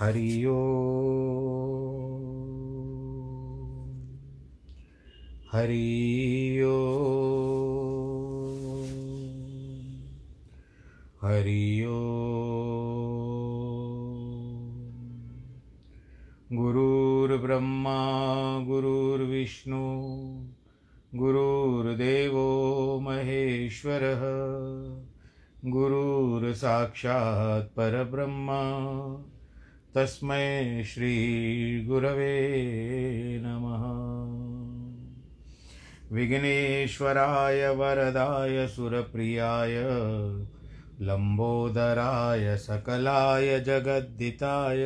हरि ओम हरि ओम। गुरुर्ब्रह्मा गुरुर्विष्णु गुरुर्देवो महेश्वरः गुरुर्साक्षात् परब्रह्म तस्मै श्री गुरवे नमः। विघ्नेश्वराय वरदाय सुरप्रियाय लंबोदराय सकलाय जगद्दिताय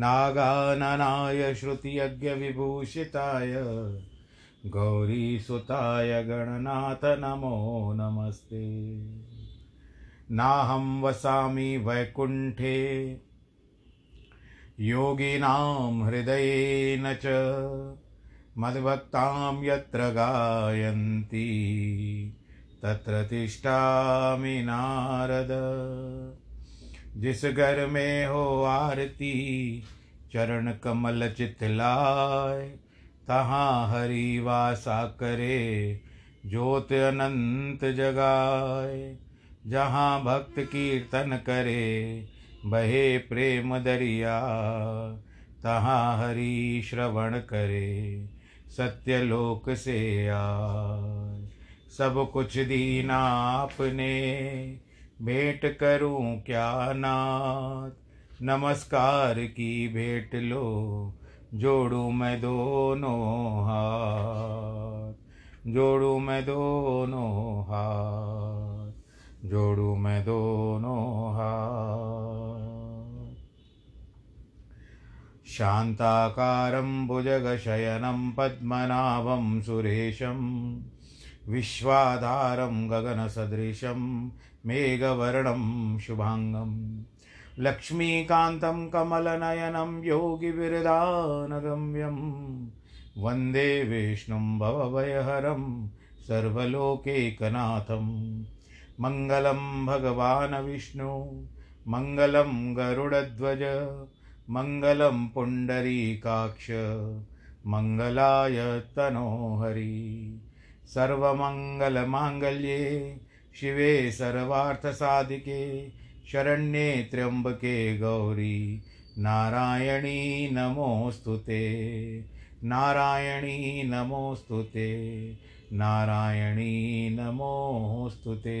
नागाननाय श्रुतियज्ञ विभूषिताय गौरीसुताय गणनाथ नमो नमस्ते। नाहं वसामि वैकुंठे योगिनां हृदयेन च मद्भक्तां यत्र गायन्ति तत्र तिष्ठामि नारद। जिस घर में हो आरती चरण कमल चितलाय तहाँ हरि वासा करे ज्योत अनंत जगाए। जहाँ भक्त कीर्तन करे बहे प्रेम दरिया तहाँ हरि श्रवण करे सत्यलोक से आए। सब कुछ दीना आपने भेंट करूं क्या नाथ नमस्कार की भेंट लो जोड़ू मैं दोनों हाथ जोड़ू मैं दोनों हाथ जोड़ू मैं दोनों हाथ। शांताकारं भुजगशयनं पद्मनाभं सुरेशं विश्वाधारं गगनसदृशं मेघवर्णं शुभांगं लक्ष्मीकान्तं कमलनयनं योगिविरदानगम्यं वन्दे विष्णुं भवभयहरं सर्वलोकैकनाथं। मङ्गलं भगवान् विष्णु मङ्गलं गरुडध्वज मङ्गलं पुण्डरीकाक्ष मङ्गलाय तनोहरि। सर्वमङ्गलमाङ्गल्ये शिवे सर्वार्थसाधिके शरण्ये त्र्यंबके गौरी नारायणी नमोस्तुते नारायणी नमोस्तुते नारायणी नमोस्तुते।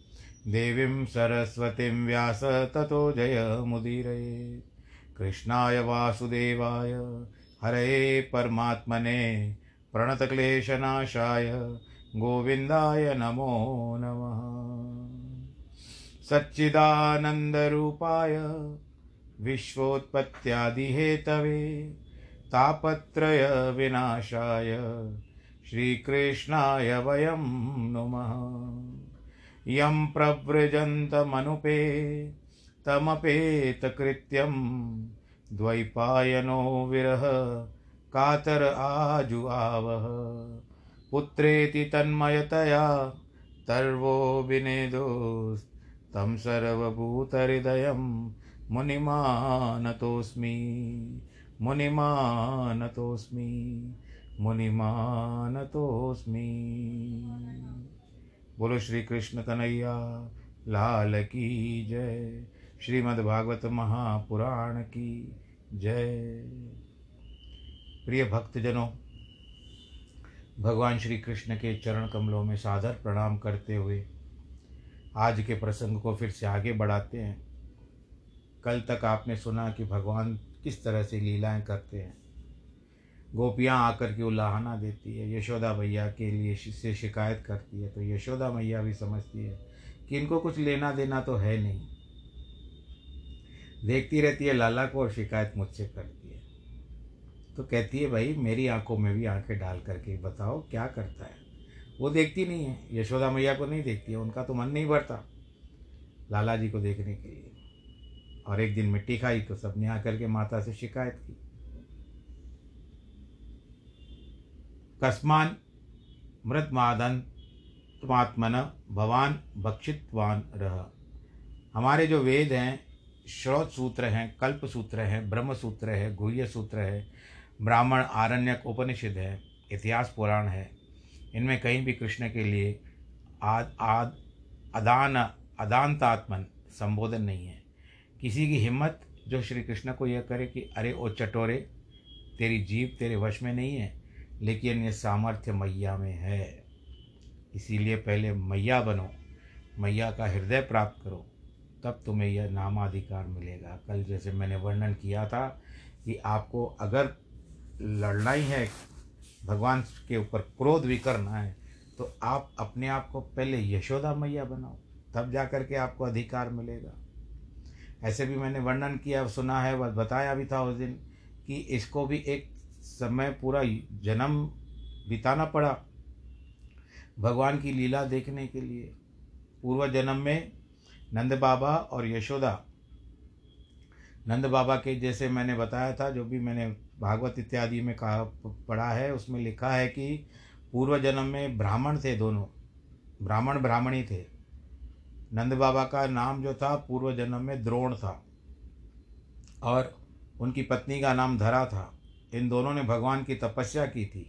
देवीं सरस्वतीं व्यास ततो जयमुदीरये। कृष्णाय वासुदेवाय हरये परमात्मने प्रणतक्लेशनाशाय गोविन्दाय नमो नमः। सच्चिदानन्दरूपाय विश्वोत्पत्त्यादिहेतवे तापत्रयविनाशाय श्रीकृष्णाय वयं नुमः। यं प्रव्रजन्तमनुपे तमपेतकृत्यं द्वैपायनो विरह कातर आजुआवः। पुत्रेति तन्मयतया तर्वो विनेदोस् तं सर्वभूतहृदयं मुनिमानतोऽस्मि मुनिमानतोऽस्मि मुनिमानतोऽस्मि। बोलो श्री कृष्ण कन्हैया लाल की जय। श्रीमद्भागवत महापुराण की जय। प्रिय भक्तजनों, भगवान श्री कृष्ण के चरण कमलों में सादर प्रणाम करते हुए आज के प्रसंग को फिर से आगे बढ़ाते हैं। कल तक आपने सुना कि भगवान किस तरह से लीलाएं करते हैं। गोपियाँ आकर के उलाहना देती है, यशोदा मैया के लिए से शिकायत करती है, तो यशोदा मैया भी समझती है कि इनको कुछ लेना देना तो है नहीं, देखती रहती है लाला को और शिकायत मुझसे करती है। तो कहती है भाई मेरी आंखों में भी आंखें डाल करके बताओ क्या करता है। वो देखती नहीं है, यशोदा मैया को नहीं देखती है, उनका तो मन नहीं भरता लाला जी को देखने के लिए। और एक दिन मिट्टी खाई तो सबने आकर के माता से शिकायत की। कस्मान मृत मादंतमात्मन भवान भक्षितवान रह। हमारे जो वेद हैं, श्रोत सूत्र हैं, कल्प सूत्र हैं, ब्रह्म सूत्र है, गुह्य सूत्र है, ब्राह्मण आरण्यक उपनिषद है, इतिहास पुराण है, इनमें कहीं भी कृष्ण के लिए अदांतात्मन संबोधन नहीं है। किसी की हिम्मत जो श्री कृष्ण को यह करे कि अरे ओ चटोरे, तेरी जीभ तेरे वश में नहीं है, लेकिन ये सामर्थ्य मैया में है, इसीलिए पहले मैया बनो, मैया का हृदय प्राप्त करो, तब तुम्हें यह नामाधिकार मिलेगा। कल जैसे मैंने वर्णन किया था कि आपको अगर लड़ना ही है, भगवान के ऊपर क्रोध भी करना है, तो आप अपने आप को पहले यशोदा मैया बनाओ, तब जा कर के आपको अधिकार मिलेगा। ऐसे भी मैंने वर्णन किया, सुना है, बताया भी था उस दिन कि इसको भी एक समय पूरा जन्म बिताना पड़ा भगवान की लीला देखने के लिए। पूर्व जन्म में नंद बाबा और यशोदा, नंद बाबा के जैसे मैंने बताया था, जो भी मैंने भागवत इत्यादि में कहा पढ़ा है, उसमें लिखा है कि पूर्व जन्म में ब्राह्मण थे, दोनों ब्राह्मण ब्राह्मणी थे। नंद बाबा का नाम जो था पूर्व जन्म में द्रोण था और उनकी पत्नी का नाम धरा था। इन दोनों ने भगवान की तपस्या की थी।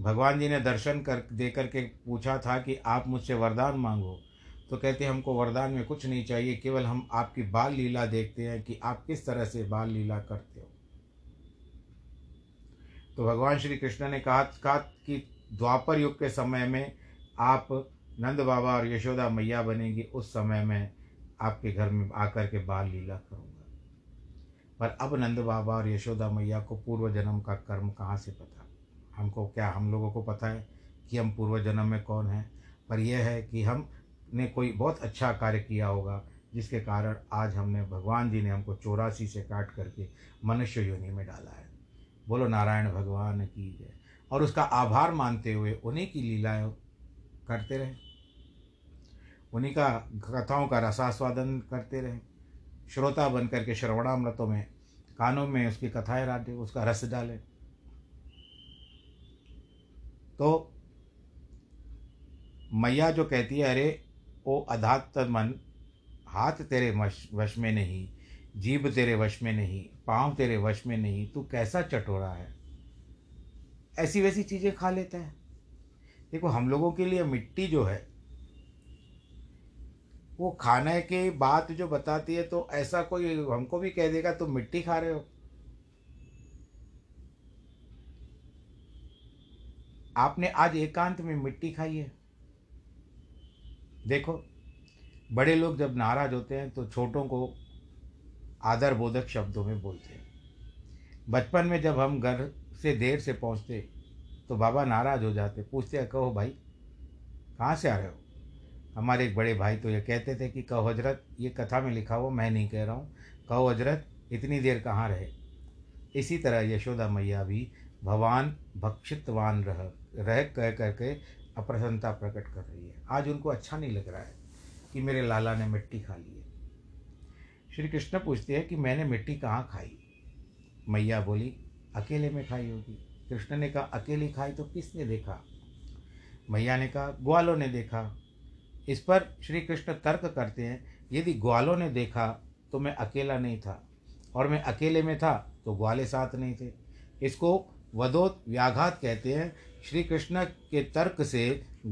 भगवान जी ने दर्शन कर दे करके पूछा था कि आप मुझसे वरदान मांगो, तो कहते हमको वरदान में कुछ नहीं चाहिए, केवल हम आपकी बाल लीला देखते हैं कि आप किस तरह से बाल लीला करते हो। तो भगवान श्री कृष्ण ने कहा कि द्वापर युग के समय में आप नंद बाबा और यशोदा मैया बनेंगी, उस समय में आपके घर में आकर के बाल लीला करूँगा। पर अब नंद बाबा और यशोदा मैया को पूर्व जन्म का कर्म कहाँ से पता हमको? क्या हम लोगों को पता है कि हम पूर्व जन्म में कौन हैं? पर यह है कि हमने कोई बहुत अच्छा कार्य किया होगा, जिसके कारण आज हमने भगवान जी ने हमको 84 से काट करके मनुष्य योनि में डाला है। बोलो नारायण भगवान की जय। और उसका आभार मानते हुए उन्हीं की लीलाएँ करते रहे, उन्हीं का कथाओं का रसास्वादन करते रहे, श्रोता बन करके श्रवणामृतों में कानों में उसकी कथाएं डालें, उसका रस डालें। तो मैया जो कहती है अरे ओ अधात्मन, हाथ तेरे वश में नहीं, जीभ तेरे वश में नहीं, पाँव तेरे वश में नहीं, तू कैसा चटोरा है, ऐसी वैसी चीज़ें खा लेते हैं। देखो हम लोगों के लिए मिट्टी जो है वो खाने के बात जो बताती है, तो ऐसा कोई हमको भी कह देगा तुम मिट्टी खा रहे हो। आपने आज एकांत में मिट्टी खाई है। देखो बड़े लोग जब नाराज होते हैं तो छोटों को आदर बोधक शब्दों में बोलते हैं। बचपन में जब हम घर से देर से पहुंचते तो बाबा नाराज हो जाते, पूछते हैं कहो भाई कहाँ से आ रहे हो। हमारे एक बड़े भाई तो ये कहते थे कि कहो हजरत, ये कथा में लिखा हुआ, मैं नहीं कह रहा हूँ, कहो हजरत इतनी देर कहाँ रहे। इसी तरह यशोदा मैया भी भवान भक्षितवान रह कह करके अप्रसन्नता प्रकट कर रही है। आज उनको अच्छा नहीं लग रहा है कि मेरे लाला ने मिट्टी खा ली है। श्री कृष्ण पूछते हैं कि मैंने मिट्टी कहाँ खाई। मैया बोली अकेले में खाई होगी। कृष्ण ने कहा अकेले खाई तो किसने देखा। मैया ने कहा ग्वालों ने देखा। इस पर श्री कृष्ण तर्क करते हैं यदि ग्वालों ने देखा तो मैं अकेला नहीं था, और मैं अकेले में था तो ग्वाले साथ नहीं थे। इसको वदोत व्याघात कहते हैं। श्री कृष्ण के तर्क से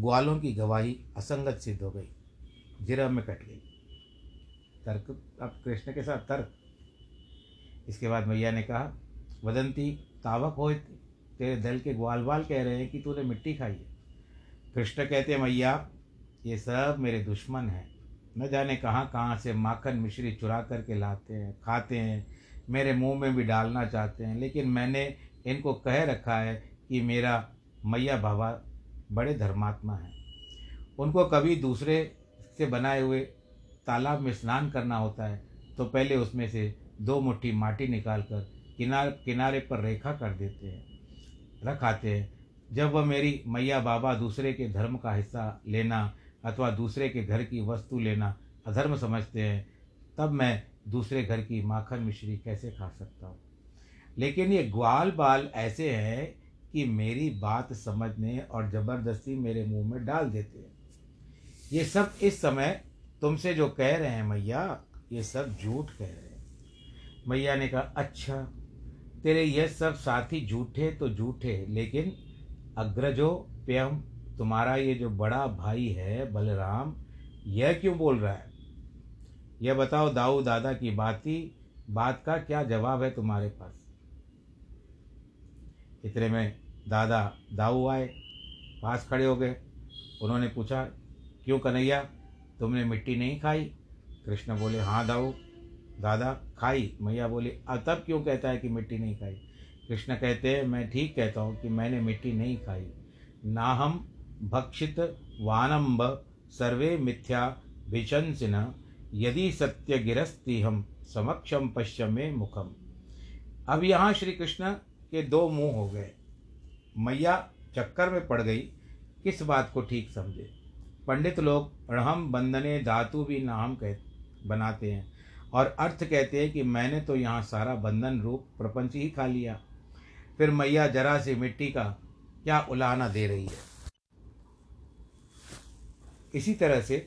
ग्वालों की गवाही असंगत सिद्ध हो गई, जिरह में कट गई। तर्क, अब कृष्ण के साथ तर्क। इसके बाद मैया ने कहा, वदंती तावक हो, तेरे दल के ग्वाल बाल कह रहे हैं कि तूने मिट्टी खाई है। कृष्ण कहते, मैया ये सब मेरे दुश्मन हैं, न जाने कहाँ कहाँ से माखन मिश्री चुरा करके लाते हैं, खाते हैं, मेरे मुंह में भी डालना चाहते हैं, लेकिन मैंने इनको कह रखा है कि मेरा मैया बाबा बड़े धर्मात्मा हैं, उनको कभी दूसरे से बनाए हुए तालाब में स्नान करना होता है तो पहले उसमें से 2 मुट्ठी माटी निकाल कर किनारे पर रेखा कर देते हैं, रखाते हैं। जब वह मेरी मैया बाबा दूसरे के धर्म का हिस्सा लेना अथवा दूसरे के घर की वस्तु लेना अधर्म समझते हैं, तब मैं दूसरे घर की माखन मिश्री कैसे खा सकता हूँ। लेकिन ये ग्वाल बाल ऐसे हैं कि मेरी बात समझने और ज़बरदस्ती मेरे मुंह में डाल देते हैं। ये सब इस समय तुमसे जो कह रहे हैं मैया, ये सब झूठ कह रहे हैं। मैया ने कहा, अच्छा तेरे यह सब साथी झूठे तो झूठे, लेकिन अग्रजो प्यम, तुम्हारा ये जो बड़ा भाई है बलराम, यह क्यों बोल रहा है? यह बताओ दाऊ दादा की बात का क्या जवाब है तुम्हारे पास? इतने में दादा दाऊ आए, पास खड़े हो गए। उन्होंने पूछा, क्यों कन्हैया तुमने मिट्टी नहीं खाई? कृष्ण बोले, हाँ दाऊ दादा खाई। मैया बोली, तब क्यों कहता है कि मिट्टी नहीं खाई? कृष्ण कहते हैं, मैं ठीक कहता हूँ कि मैंने मिट्टी नहीं खाई। नाहम भक्षित वानम्ब सर्वे मिथ्या भिशंसिन यदि सत्य गिरस्ति हम समक्षम पश्चिमे मुखम। अब यहाँ श्री कृष्ण के 2 मुँह हो गए। मैया चक्कर में पड़ गई, किस बात को ठीक समझे। पंडित लोग अणहम बंधने धातु भी नाहम कह बनाते हैं और अर्थ कहते हैं कि मैंने तो यहाँ सारा बंधन रूप प्रपंच ही खा लिया, फिर मैया जरा सी मिट्टी का क्या उलाहना दे रही है। इसी तरह से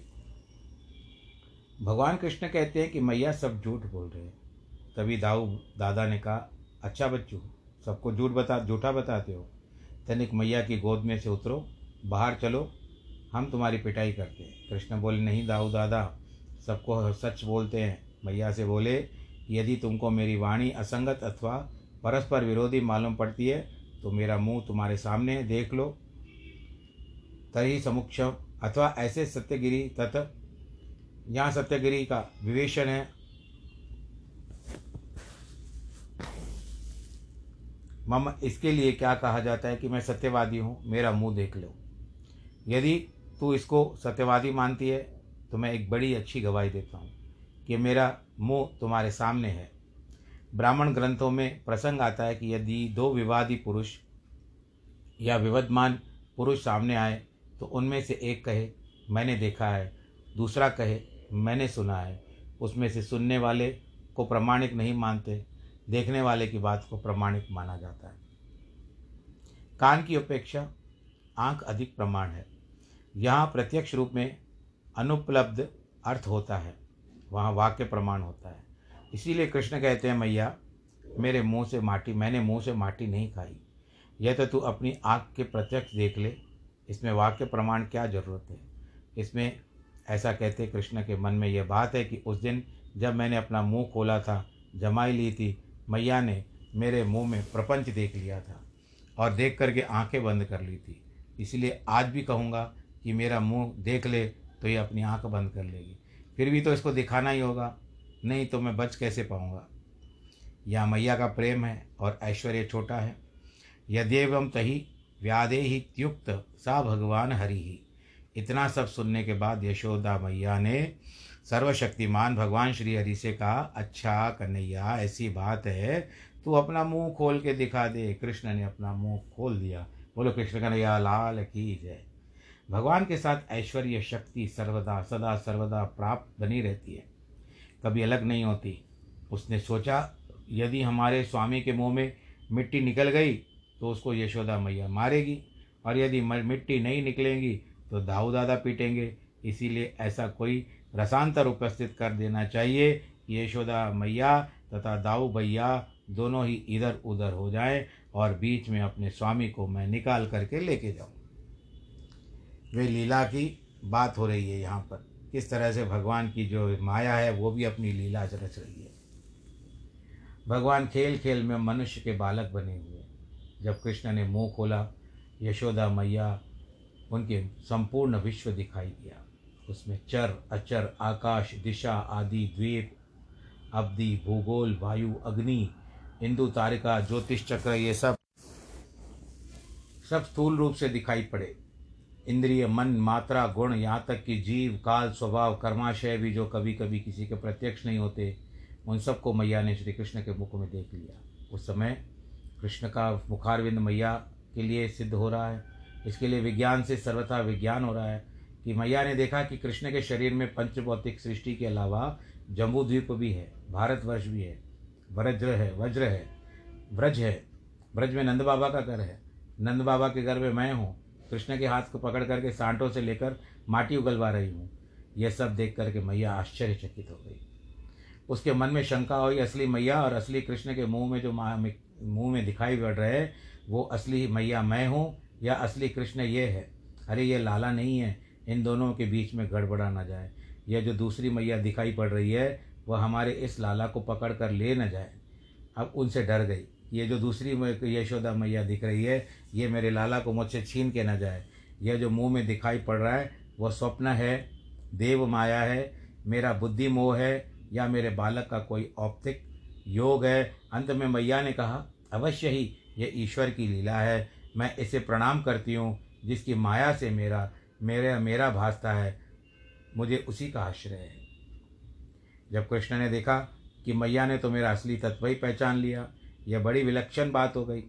भगवान कृष्ण कहते हैं कि मैया सब झूठ बोल रहे हैं। तभी दाऊ दादा ने कहा, अच्छा बच्चू सबको झूठा बताते हो, तनिक मैया की गोद में से उतरो, बाहर चलो, हम तुम्हारी पिटाई करते हैं। कृष्ण बोले, नहीं दाऊ दादा सबको सच बोलते हैं। मैया से बोले, यदि तुमको मेरी वाणी असंगत अथवा परस्पर विरोधी मालूम पड़ती है तो मेरा मुंह तुम्हारे सामने देख लो, तरी समुक्ष अथवा ऐसे सत्यगिरी तत्, यहाँ सत्यगिरी का विवेचन है। मम इसके लिए क्या कहा जाता है कि मैं सत्यवादी हूँ, मेरा मुंह देख लो। यदि तू इसको सत्यवादी मानती है तो मैं एक बड़ी अच्छी गवाही देता हूँ कि मेरा मुंह तुम्हारे सामने है। ब्राह्मण ग्रंथों में प्रसंग आता है कि यदि 2 विवादी पुरुष या विवादमान पुरुष सामने आए तो उनमें से एक कहे मैंने देखा है, दूसरा कहे मैंने सुना है। उसमें से सुनने वाले को प्रमाणिक नहीं मानते, देखने वाले की बात को प्रमाणिक माना जाता है। कान की अपेक्षा आँख अधिक प्रमाण है। यहाँ प्रत्यक्ष रूप में अनुपलब्ध अर्थ होता है, वहाँ वाक्य प्रमाण होता है। इसीलिए कृष्ण कहते हैं, मैया मैंने मुंह से माटी नहीं खाई, यह तो तू अपनी आँख के प्रत्यक्ष देख ले, इसमें वाक्य प्रमाण क्या जरूरत है। इसमें ऐसा कहते कृष्ण के मन में यह बात है कि उस दिन जब मैंने अपना मुंह खोला था, जमाई ली थी, मैया ने मेरे मुंह में प्रपंच देख लिया था और देख करके आँखें बंद कर ली थी। इसलिए आज भी कहूँगा कि मेरा मुँह देख ले तो ये अपनी आँख बंद कर लेगी, फिर भी तो इसको दिखाना ही होगा, नहीं तो मैं बच कैसे पाऊंगा। यह मैया का प्रेम है और ऐश्वर्य छोटा है। यदेवम तहि व्यादेहि त्युक्त सा भगवान हरि ही। इतना सब सुनने के बाद यशोदा मैया ने सर्वशक्तिमान भगवान श्री हरि से कहा, अच्छा कन्हैया ऐसी बात है, तू अपना मुंह खोल के दिखा दे। कृष्ण ने अपना मुँह खोल दिया। बोलो कृष्ण कन्हैया लाल की जय। भगवान के साथ ऐश्वर्य शक्ति सदा सर्वदा प्राप्त बनी रहती है, कभी अलग नहीं होती। उसने सोचा यदि हमारे स्वामी के मुंह में मिट्टी निकल गई तो उसको यशोदा मैया मारेगी, और यदि मिट्टी नहीं निकलेगी तो दाऊ दादा पीटेंगे। इसीलिए ऐसा कोई रसांतर उपस्थित कर देना चाहिए कि यशोदा मैया तथा दाऊ भैया दोनों ही इधर उधर हो जाएं और बीच में अपने स्वामी को मैं निकाल करके लेके जाऊँ। वे लीला की बात हो रही है यहाँ पर। किस तरह से भगवान की जो माया है वो भी अपनी लीला रच रही है। भगवान खेल खेल में मनुष्य के बालक बने हुए। जब कृष्ण ने मुंह खोला, यशोदा मैया उनके संपूर्ण विश्व दिखाई दिया। उसमें चर अचर, आकाश, दिशा आदि, द्वीप, अवधि, भूगोल, वायु, अग्नि, इंदु, तारिका, ज्योतिष चक्र, ये सब स्थूल रूप से दिखाई पड़े। इंद्रिय, मन, मात्रा, गुण, यहाँ तक कि जीव, काल, स्वभाव, कर्माशय भी जो कभी कभी किसी के प्रत्यक्ष नहीं होते, उन सबको मैया ने श्री कृष्ण के मुख में देख लिया। उस समय कृष्ण का मुखारविंद मैया के लिए सिद्ध हो रहा है। इसके लिए विज्ञान से सर्वथा विज्ञान हो रहा है कि मैया ने देखा कि कृष्ण के शरीर में पंचभौतिक सृष्टि के अलावा जम्बूद्वीप भी है, भारतवर्ष भी है, व्रज है। व्रज में नंद बाबा का घर है, नंद बाबा के घर में मैं हूँ। कृष्ण के हाथ को पकड़ करके सांटों से लेकर माटी उगलवा रही हूँ। यह सब देख करके मैया आश्चर्यचकित हो गई। उसके मन में शंका हुई, असली मैया और असली कृष्ण के मुंह में जो मुंह में दिखाई पड़ रहे वो असली मैया मैं हूँ या असली कृष्ण ये है? अरे ये लाला नहीं है, इन दोनों के बीच में गड़बड़ा ना जाए। यह जो दूसरी मैया दिखाई पड़ रही है वह हमारे इस लाला को पकड़ कर ले न जाए। अब उनसे डर गई। ये जो दूसरी यशोदा मैया दिख रही है ये मेरे लाला को मुझसे छीन के न जाए। यह जो मुंह में दिखाई पड़ रहा है वह स्वप्न है, देव माया है, मेरा बुद्धि मोह है या मेरे बालक का कोई औपतिक योग है। अंत में मैया ने कहा, अवश्य ही यह ईश्वर की लीला है, मैं इसे प्रणाम करती हूँ। जिसकी माया से मेरा भासता है, मुझे उसी का आश्रय है। जब कृष्ण ने देखा कि मैया ने तो मेरा असली तत्व ही पहचान लिया, यह बड़ी विलक्षण बात हो गई।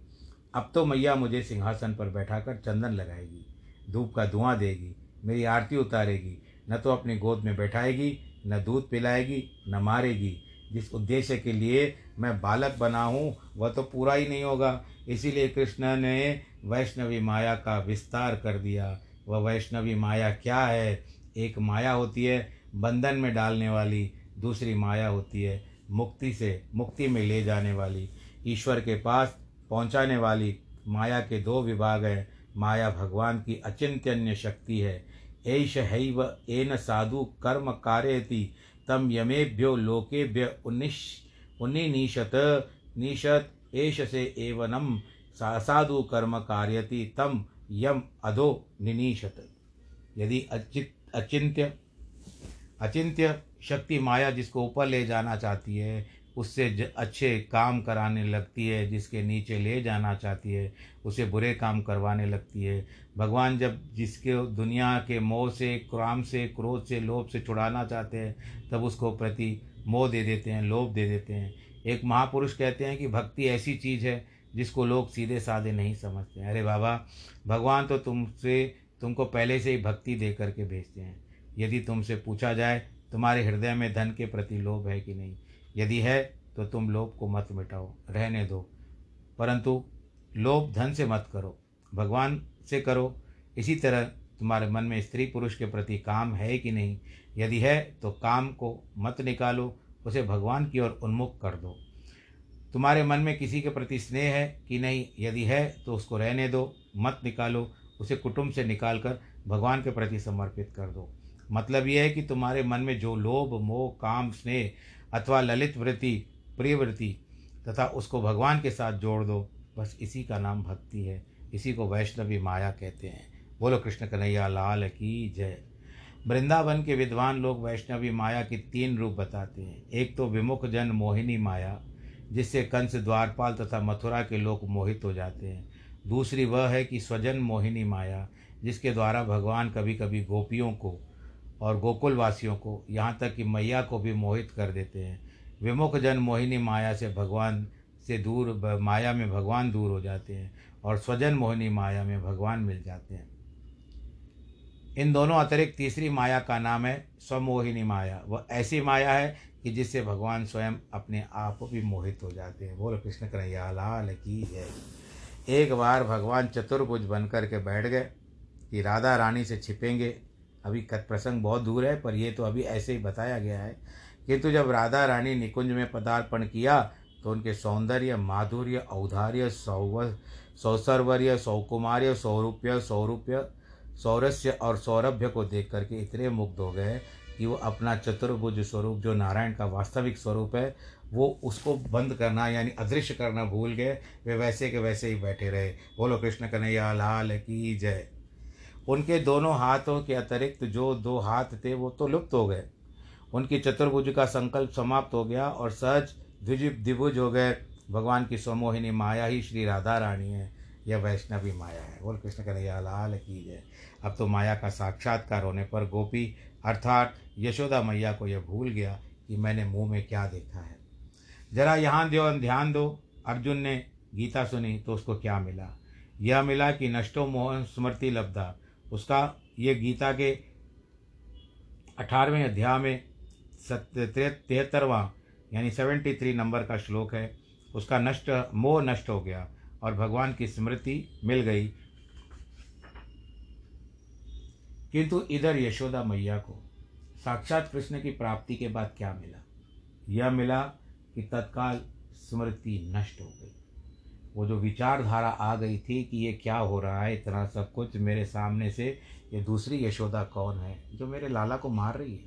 अब तो मैया मुझे सिंहासन पर बैठाकर चंदन लगाएगी, धूप का धुआं देगी, मेरी आरती उतारेगी, न तो अपनी गोद में बैठाएगी, न दूध पिलाएगी, न मारेगी। जिस उद्देश्य के लिए मैं बालक बना हूँ वह तो पूरा ही नहीं होगा। इसीलिए कृष्ण ने वैष्णवी माया का विस्तार कर दिया। वह वैष्णवी माया क्या है? एक माया होती है बंधन में डालने वाली, दूसरी माया होती है मुक्ति में ले जाने वाली, ईश्वर के पास पहुंचाने वाली। माया के दो विभाग हैं। माया भगवान की अचिंत्यन्य शक्ति है। एष हैव एन साधु कर्म कारयति तम यमेभ्यो लोकेभ्य उन्निशत निशत एष से एवनम साधु कर्म कारयति तम यम अधो निनीशत। यदि अचिंत्य शक्ति माया जिसको ऊपर ले जाना चाहती है, उससे अच्छे काम कराने लगती है, जिसके नीचे ले जाना चाहती है उसे बुरे काम करवाने लगती है। भगवान जब जिसके दुनिया के मोह से, काम से, क्रोध से, लोभ से छुड़ाना चाहते हैं तब उसको प्रति मोह दे देते हैं, लोभ दे देते हैं। एक महापुरुष कहते हैं कि भक्ति ऐसी चीज़ है जिसको लोग सीधे साधे नहीं समझते। अरे बाबा, भगवान तो तुमको पहले से ही भक्ति दे करके भेजते हैं। यदि तुमसे पूछा जाए तुम्हारे हृदय में धन के प्रति लोभ है कि नहीं, यदि है तो तुम लोभ को मत मिटाओ, रहने दो, परंतु लोभ धन से मत करो, भगवान से करो। इसी तरह तुम्हारे मन में स्त्री पुरुष के प्रति काम है कि नहीं, यदि है तो काम को मत निकालो, उसे भगवान की ओर उन्मुख कर दो। तुम्हारे मन में किसी के प्रति स्नेह है कि नहीं, यदि है तो उसको रहने दो, मत निकालो, उसे कुटुंब से निकाल कर भगवान के प्रति समर्पित कर दो। मतलब यह है कि तुम्हारे मन में जो लोभ, मोह, काम, स्नेह अथवा ललित वृत्ति, प्रियवृत्ति तथा उसको भगवान के साथ जोड़ दो, बस इसी का नाम भक्ति है। इसी को वैष्णवी माया कहते हैं। बोलो कृष्ण कन्हैया लाल की जय। वृंदावन के विद्वान लोग वैष्णवी माया के 3 रूप बताते हैं। एक तो विमुख जन मोहिनी माया, जिससे कंस, द्वारपाल तथा मथुरा के लोग मोहित हो जाते हैं। दूसरी वह है कि स्वजन मोहिनी माया, जिसके द्वारा भगवान कभी कभी गोपियों को और गोकुलवासियों को, यहाँ तक कि मैया को भी मोहित कर देते हैं। विमुख जन मोहिनी माया से भगवान से दूर, माया में भगवान दूर हो जाते हैं और स्वजन मोहिनी माया में भगवान मिल जाते हैं। इन दोनों अतिरिक्त तीसरी माया का नाम है स्वमोहिनी माया। वह ऐसी माया है कि जिससे भगवान स्वयं अपने आप भी मोहित हो जाते हैं। बोलो कृष्ण कन्हैया लाल की जय। एक बार भगवान चतुर्भुज बन कर के बैठ गए कि राधा रानी से छिपेंगे। अभी कथ प्रसंग बहुत दूर है, पर ये तो अभी ऐसे ही बताया गया है। किंतु जब राधा रानी निकुंज में पदार्पण किया तो उनके सौंदर्य, माधुर्य, औदार्य, सौसर्वर्य, सौकुमार्य, सौरूप्य, सौरस्य और सौरभ्य को देख करके इतने मुग्ध हो गए कि वो अपना चतुर्भुज स्वरूप जो नारायण का वास्तविक स्वरूप है वो उसको बंद करना यानी अदृश्य करना भूल गए, वे वैसे के वैसे ही बैठे रहे। बोलो कृष्ण कन्हैया लाल की जय। उनके दोनों हाथों के अतिरिक्त जो दो हाथ थे वो तो लुप्त हो गए, उनकी चतुर्भुज का संकल्प समाप्त हो गया और सहज द्विज द्विभुज हो गए। भगवान की स्वमोहिनी माया ही श्री राधा रानी है, यह वैष्णवी माया है। बोल कृष्ण कन्हैया लाल की जय। अब तो माया का साक्षात्कार होने पर गोपी अर्थात यशोदा मैया को यह भूल गया कि मैंने मुंह में क्या देखा है। जरा यहाँ ध्यान दो, अर्जुन ने गीता सुनी तो उसको क्या मिला? यह मिला कि नष्टो मोहन स्मृति लब्धा। उसका ये गीता के 18वें अध्याय में 73वां यानी 73 नंबर का श्लोक है। उसका नष्ट मोह नष्ट हो गया और भगवान की स्मृति मिल गई। किंतु इधर यशोदा मैया को साक्षात कृष्ण की प्राप्ति के बाद क्या मिला? यह मिला कि तत्काल स्मृति नष्ट हो गई। वो जो विचारधारा आ गई थी कि ये क्या हो रहा है, इतना सब कुछ मेरे सामने से, ये दूसरी यशोदा कौन है जो मेरे लाला को मार रही है?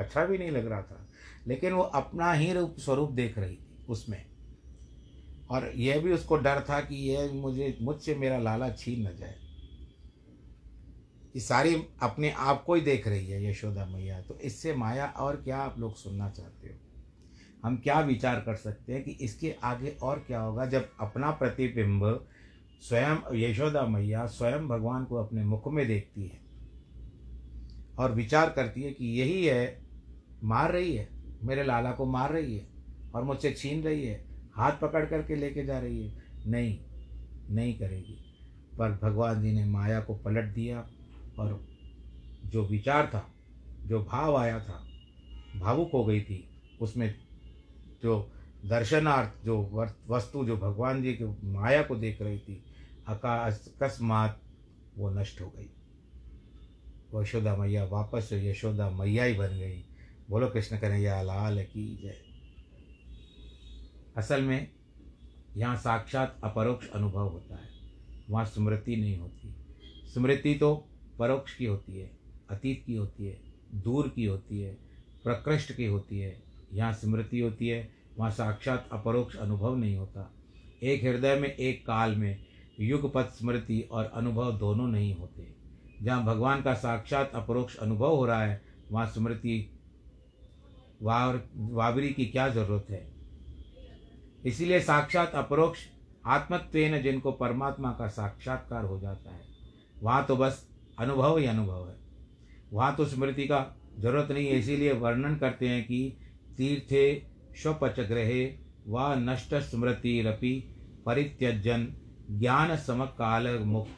अच्छा भी नहीं लग रहा था, लेकिन वो अपना ही रूप स्वरूप देख रही थी उसमें। और यह भी उसको डर था कि यह मुझसे मेरा लाला छीन न जाए। ये सारी अपने आप को ही देख रही है यशोदा मैया। तो इससे माया और क्या आप लोग सुनना चाहते हो? हम क्या विचार कर सकते हैं कि इसके आगे और क्या होगा जब अपना प्रतिबिंब स्वयं यशोदा मैया स्वयं भगवान को अपने मुख में देखती है और विचार करती है कि यही है, मार रही है, मेरे लाला को मार रही है और मुझसे छीन रही है, हाथ पकड़ करके लेके जा रही है। नहीं, नहीं करेगी। पर भगवान जी ने माया को पलट दिया और जो विचार था, जो भाव आया था, भावुक हो गई थी उसमें, जो दर्शनार्थ जो वस्तु जो भगवान जी की माया को देख रही थी, अकस्मात वो नष्ट हो गई। वो यशोदा मैया वापस यशोदा मैया ही बन गई। बोलो कृष्ण कन्हैया लाल की जय। असल में यहाँ साक्षात अपरोक्ष अनुभव होता है, वहाँ स्मृति नहीं होती। स्मृति तो परोक्ष की होती है, अतीत की होती है, दूर की होती है, प्रकृष्ट की होती है। यहाँ स्मृति होती है, वहाँ साक्षात अपरोक्ष अनुभव नहीं होता। एक हृदय में एक काल में युगपथ स्मृति और अनुभव दोनों नहीं होते। जहाँ भगवान का साक्षात अपरोक्ष अनुभव हो रहा है वहाँ स्मृति वावरी की क्या जरूरत है? इसीलिए साक्षात अपरोक्ष आत्मत्वेन जिनको परमात्मा का साक्षात्कार हो जाता है वहाँ तो बस अनुभव ही अनुभव है, वहाँ तो स्मृति का जरूरत नहीं है। इसीलिए वर्णन करते हैं कि तीर्थे स्वपचग्रहे व नष्ट स्मृतिरपि परित्यजन ज्ञान समकाल मुक्त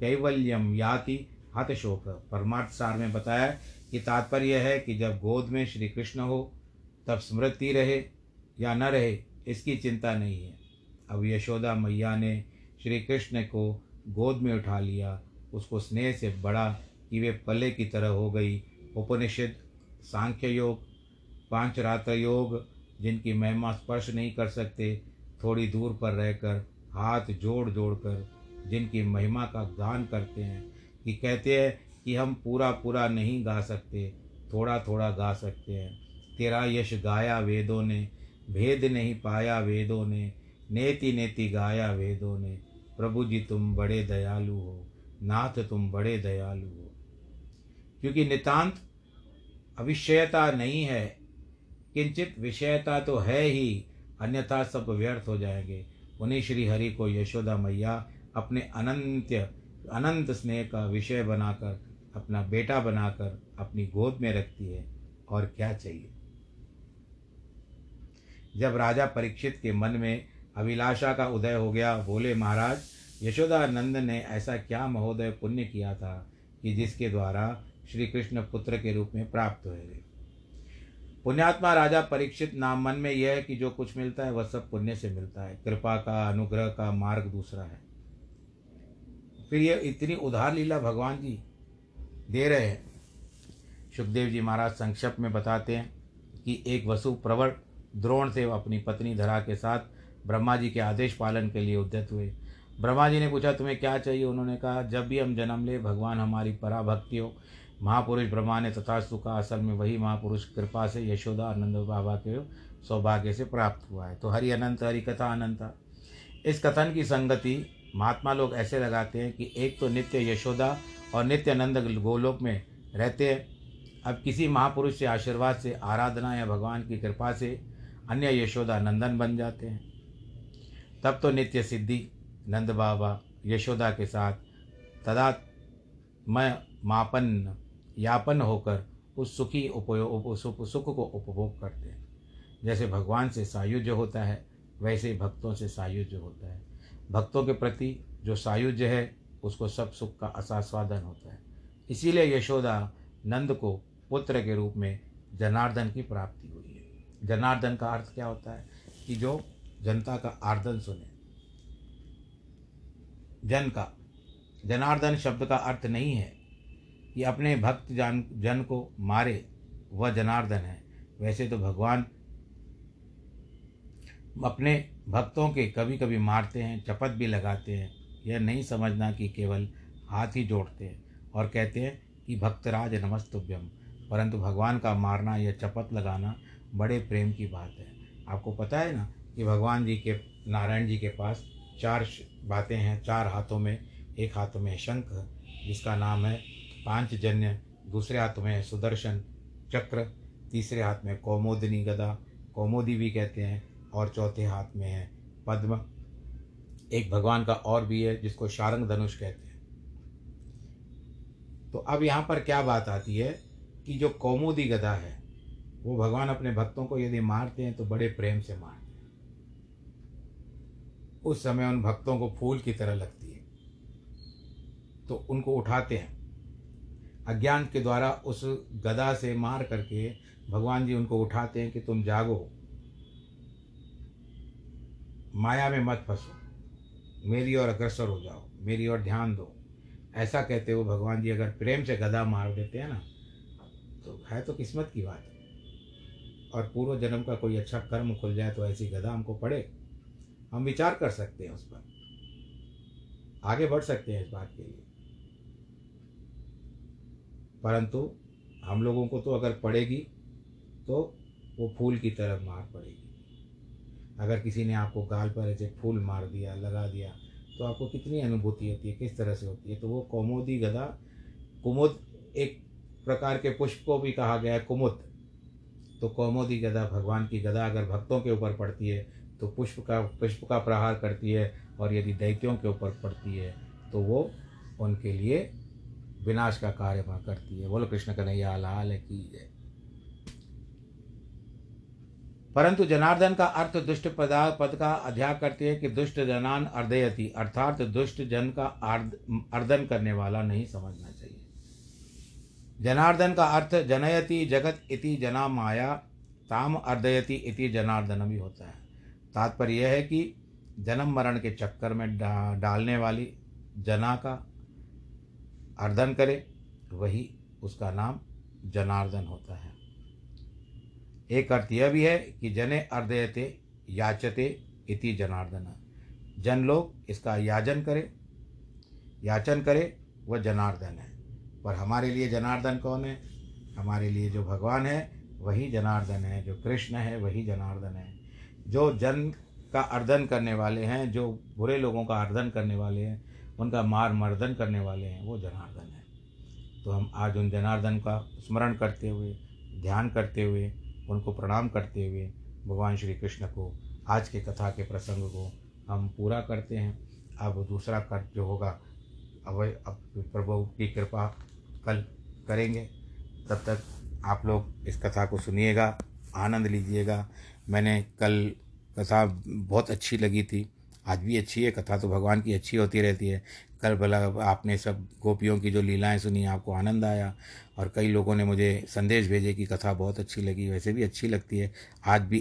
कैवल्यम याति हतशोक। परमार्थ सार में बताया कि तात्पर्य है कि जब गोद में श्री कृष्ण हो तब स्मृति रहे या न रहे इसकी चिंता नहीं है। अब यशोदा मैया ने श्री कृष्ण को गोद में उठा लिया, उसको स्नेह से बड़ा कि वे पले की तरह हो गई। उपनिषद सांख्य योग, पांच रात्र योग जिनकी महिमा स्पर्श नहीं कर सकते, थोड़ी दूर पर रहकर हाथ जोड़ जोड़ कर जिनकी महिमा का गान करते हैं, कि कहते हैं कि हम पूरा पूरा नहीं गा सकते, थोड़ा थोड़ा गा सकते हैं। तेरा यश गाया वेदों ने, भेद नहीं पाया वेदों ने, नेति नेति गाया वेदों ने। प्रभु जी तुम बड़े दयालु हो, नाथ तुम बड़े दयालु हो। क्योंकि नितांत अविषयता नहीं है, किंचित विषयता तो है ही, अन्यथा सब व्यर्थ हो जाएंगे। उन्हीं श्री हरि को यशोदा मैया अपने अनंत स्नेह का विषय बनाकर, अपना बेटा बनाकर अपनी गोद में रखती है। और क्या चाहिए? जब राजा परीक्षित के मन में अभिलाषा का उदय हो गया, बोले महाराज यशोदा नंद ने ऐसा क्या महोदय पुण्य किया था कि जिसके द्वारा श्री कृष्ण पुत्र के रूप में प्राप्त हुए? पुण्यात्मा राजा परीक्षित नाम मन में यह है कि जो कुछ मिलता है वह सब पुण्य से मिलता है, कृपा का अनुग्रह का मार्ग दूसरा है। फिर यह इतनी उधार लीला भगवान जी दे रहे हैं। सुखदेव जी महाराज संक्षेप में बताते हैं कि एक वसु प्रवर द्रोण से अपनी पत्नी धरा के साथ ब्रह्मा जी के आदेश पालन के लिए उद्यत हुए। ब्रह्मा जी ने पूछा तुम्हें क्या चाहिए? उन्होंने कहा जब भी हम जन्म ले भगवान हमारी पराभक्ति हो, महापुरुष ब्रह्मा ने तथास्तु का असल में वही महापुरुष कृपा से यशोदा आनंद बाबा के सौभाग्य से प्राप्त हुआ है। तो हरि अनंत, हरि कथा अनंता। इस कथन की संगति महात्मा लोग ऐसे लगाते हैं कि एक तो नित्य यशोदा और नित्य नंद गोलोक में रहते हैं, अब किसी महापुरुष से आशीर्वाद से, आराधना या भगवान की कृपा से अन्य यशोदा नंदन बन जाते हैं, तब तो नित्य सिद्धि नंद बाबा यशोदा के साथ तदात्मय मापन यापन होकर उस सुखी उपयोग सुख को उपभोग करते हैं। जैसे भगवान से सायुज्य होता है वैसे ही भक्तों से सायुज्य होता है। भक्तों के प्रति जो सायुज्य है उसको सब सुख का आस्वादन होता है। इसीलिए यशोदा नंद को पुत्र के रूप में जनार्दन की प्राप्ति हुई है। जनार्दन का अर्थ क्या होता है कि जो जनता का आर्दन सुने। जन का जनार्दन शब्द का अर्थ नहीं है कि अपने भक्त जन को मारे, वह जनार्दन है। वैसे तो भगवान अपने भक्तों के कभी कभी मारते हैं, चपत भी लगाते हैं। यह नहीं समझना कि केवल हाथ ही जोड़ते हैं और कहते हैं कि भक्तराज नमस्तुभ्यम, परंतु भगवान का मारना या चपत लगाना बड़े प्रेम की बात है। आपको पता है ना कि भगवान जी के नारायण जी के पास चार बातें हैं, चार हाथों में। एक हाथ में शंख जिसका नाम है पांचजन्य, दूसरे हाथ में सुदर्शन चक्र, तीसरे हाथ में कौमोदिनी गदा, कौमोदी भी कहते हैं, और चौथे हाथ में है पद्म। एक भगवान का और भी है जिसको शारंग धनुष कहते हैं। तो अब यहाँ पर क्या बात आती है कि जो कौमुदी गदा है वो भगवान अपने भक्तों को यदि मारते हैं तो बड़े प्रेम से मारते हैं। उस समय उन भक्तों को फूल की तरह लगती है तो उनको उठाते हैं, अज्ञान के द्वारा उस गदा से मार करके भगवान जी उनको उठाते हैं कि तुम जागो, माया में मत फंसो, मेरी ओर अग्रसर हो जाओ, मेरी ओर ध्यान दो। ऐसा कहते हुए भगवान जी अगर प्रेम से गदा मार देते हैं ना तो है तो किस्मत की बात है। और पूर्व जन्म का कोई अच्छा कर्म खुल जाए तो ऐसी गदा हमको पड़े, हम विचार कर सकते हैं, उस पर आगे बढ़ सकते हैं इस बात के लिए। परंतु हम लोगों को तो अगर पड़ेगी तो वो फूल की तरफ मार पड़ेगी। अगर किसी ने आपको गाल पर ऐसे फूल मार दिया, लगा दिया, तो आपको कितनी अनुभूति होती है, किस तरह से होती है। तो वो कौमुदी गदा, कुमुद एक प्रकार के पुष्प को भी कहा गया है कुमुद। तो कौमुदी गदा भगवान की गदा अगर भक्तों के ऊपर पड़ती है तो पुष्प का प्रहार करती है, और यदि दैत्यों के ऊपर पड़ती है तो वो उनके लिए विनाश का कार्य करती है। बोलो कृष्ण कन्हैया लाल की जय। परंतु जनार्दन का अर्थ दुष्ट पद का अध्याय करते हैं कि दुष्ट जनान अर्दयति, अर्थात दुष्ट जन का अर्दन करने वाला नहीं समझना चाहिए। जनार्दन का अर्थ जनयति जगत इति जना माया ताम अर्दयति इति जनार्दन भी होता है। तात्पर्य यह है कि जन्म मरण के चक्कर में डालने वाली जना का अर्दन करे, वही उसका नाम जनार्दन होता है। एक अर्थ यह भी है कि जने अर्दयते याचते इति जनार्दन, जन लोग इसका याचन करे वह जनार्दन है। पर हमारे लिए जनार्दन कौन है? हमारे लिए जो भगवान है वही जनार्दन है, जो कृष्ण है वही जनार्दन है। जो जन का अर्दन करने वाले हैं, जो बुरे लोगों का अर्दन करने वाले हैं, उनका मार मर्दन करने वाले हैं, वो जनार्दन है। तो हम आज उन जनार्दन का स्मरण करते हुए, ध्यान करते हुए, उनको प्रणाम करते हुए भगवान श्री कृष्ण को, आज के कथा के प्रसंग को हम पूरा करते हैं। अब दूसरा कर्म जो होगा अब प्रभु की कृपा कल करेंगे। तब तक आप लोग इस कथा को सुनिएगा, आनंद लीजिएगा। मैंने कल कथा बहुत अच्छी लगी थी, आज भी अच्छी है। कथा तो भगवान की अच्छी होती रहती है। कल भला आपने सब गोपियों की जो लीलाएं सुनी, आपको आनंद आया। और कई लोगों ने मुझे संदेश भेजे कि कथा बहुत अच्छी लगी, वैसे भी अच्छी लगती है। आज भी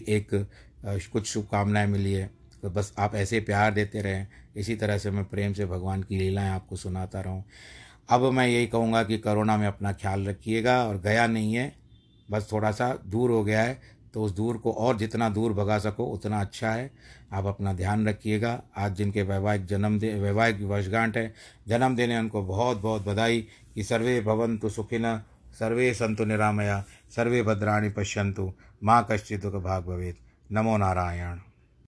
कुछ शुभकामनाएं मिली है। तो बस आप ऐसे प्यार देते रहें, इसी तरह से मैं प्रेम से भगवान की लीलाएं आपको सुनाता रहूं। अब मैं यही कहूँगा कि कोरोना में अपना ख्याल रखिएगा। और गया नहीं है, बस थोड़ा सा दूर हो गया है, तो उस दूर को और जितना दूर भगा सको उतना अच्छा है। आप अपना ध्यान रखिएगा। आज जिनके वैवाहिक वर्षगांठ है, जन्मदिन है, उनको बहुत बहुत बधाई। कि सर्वे भवन्तु सुखिनः, सर्वे सन्तु निरामया सर्वे भद्राणि पश्यन्तु मां कश्चित् दुःखभाग् भवेत्। नमो नारायण।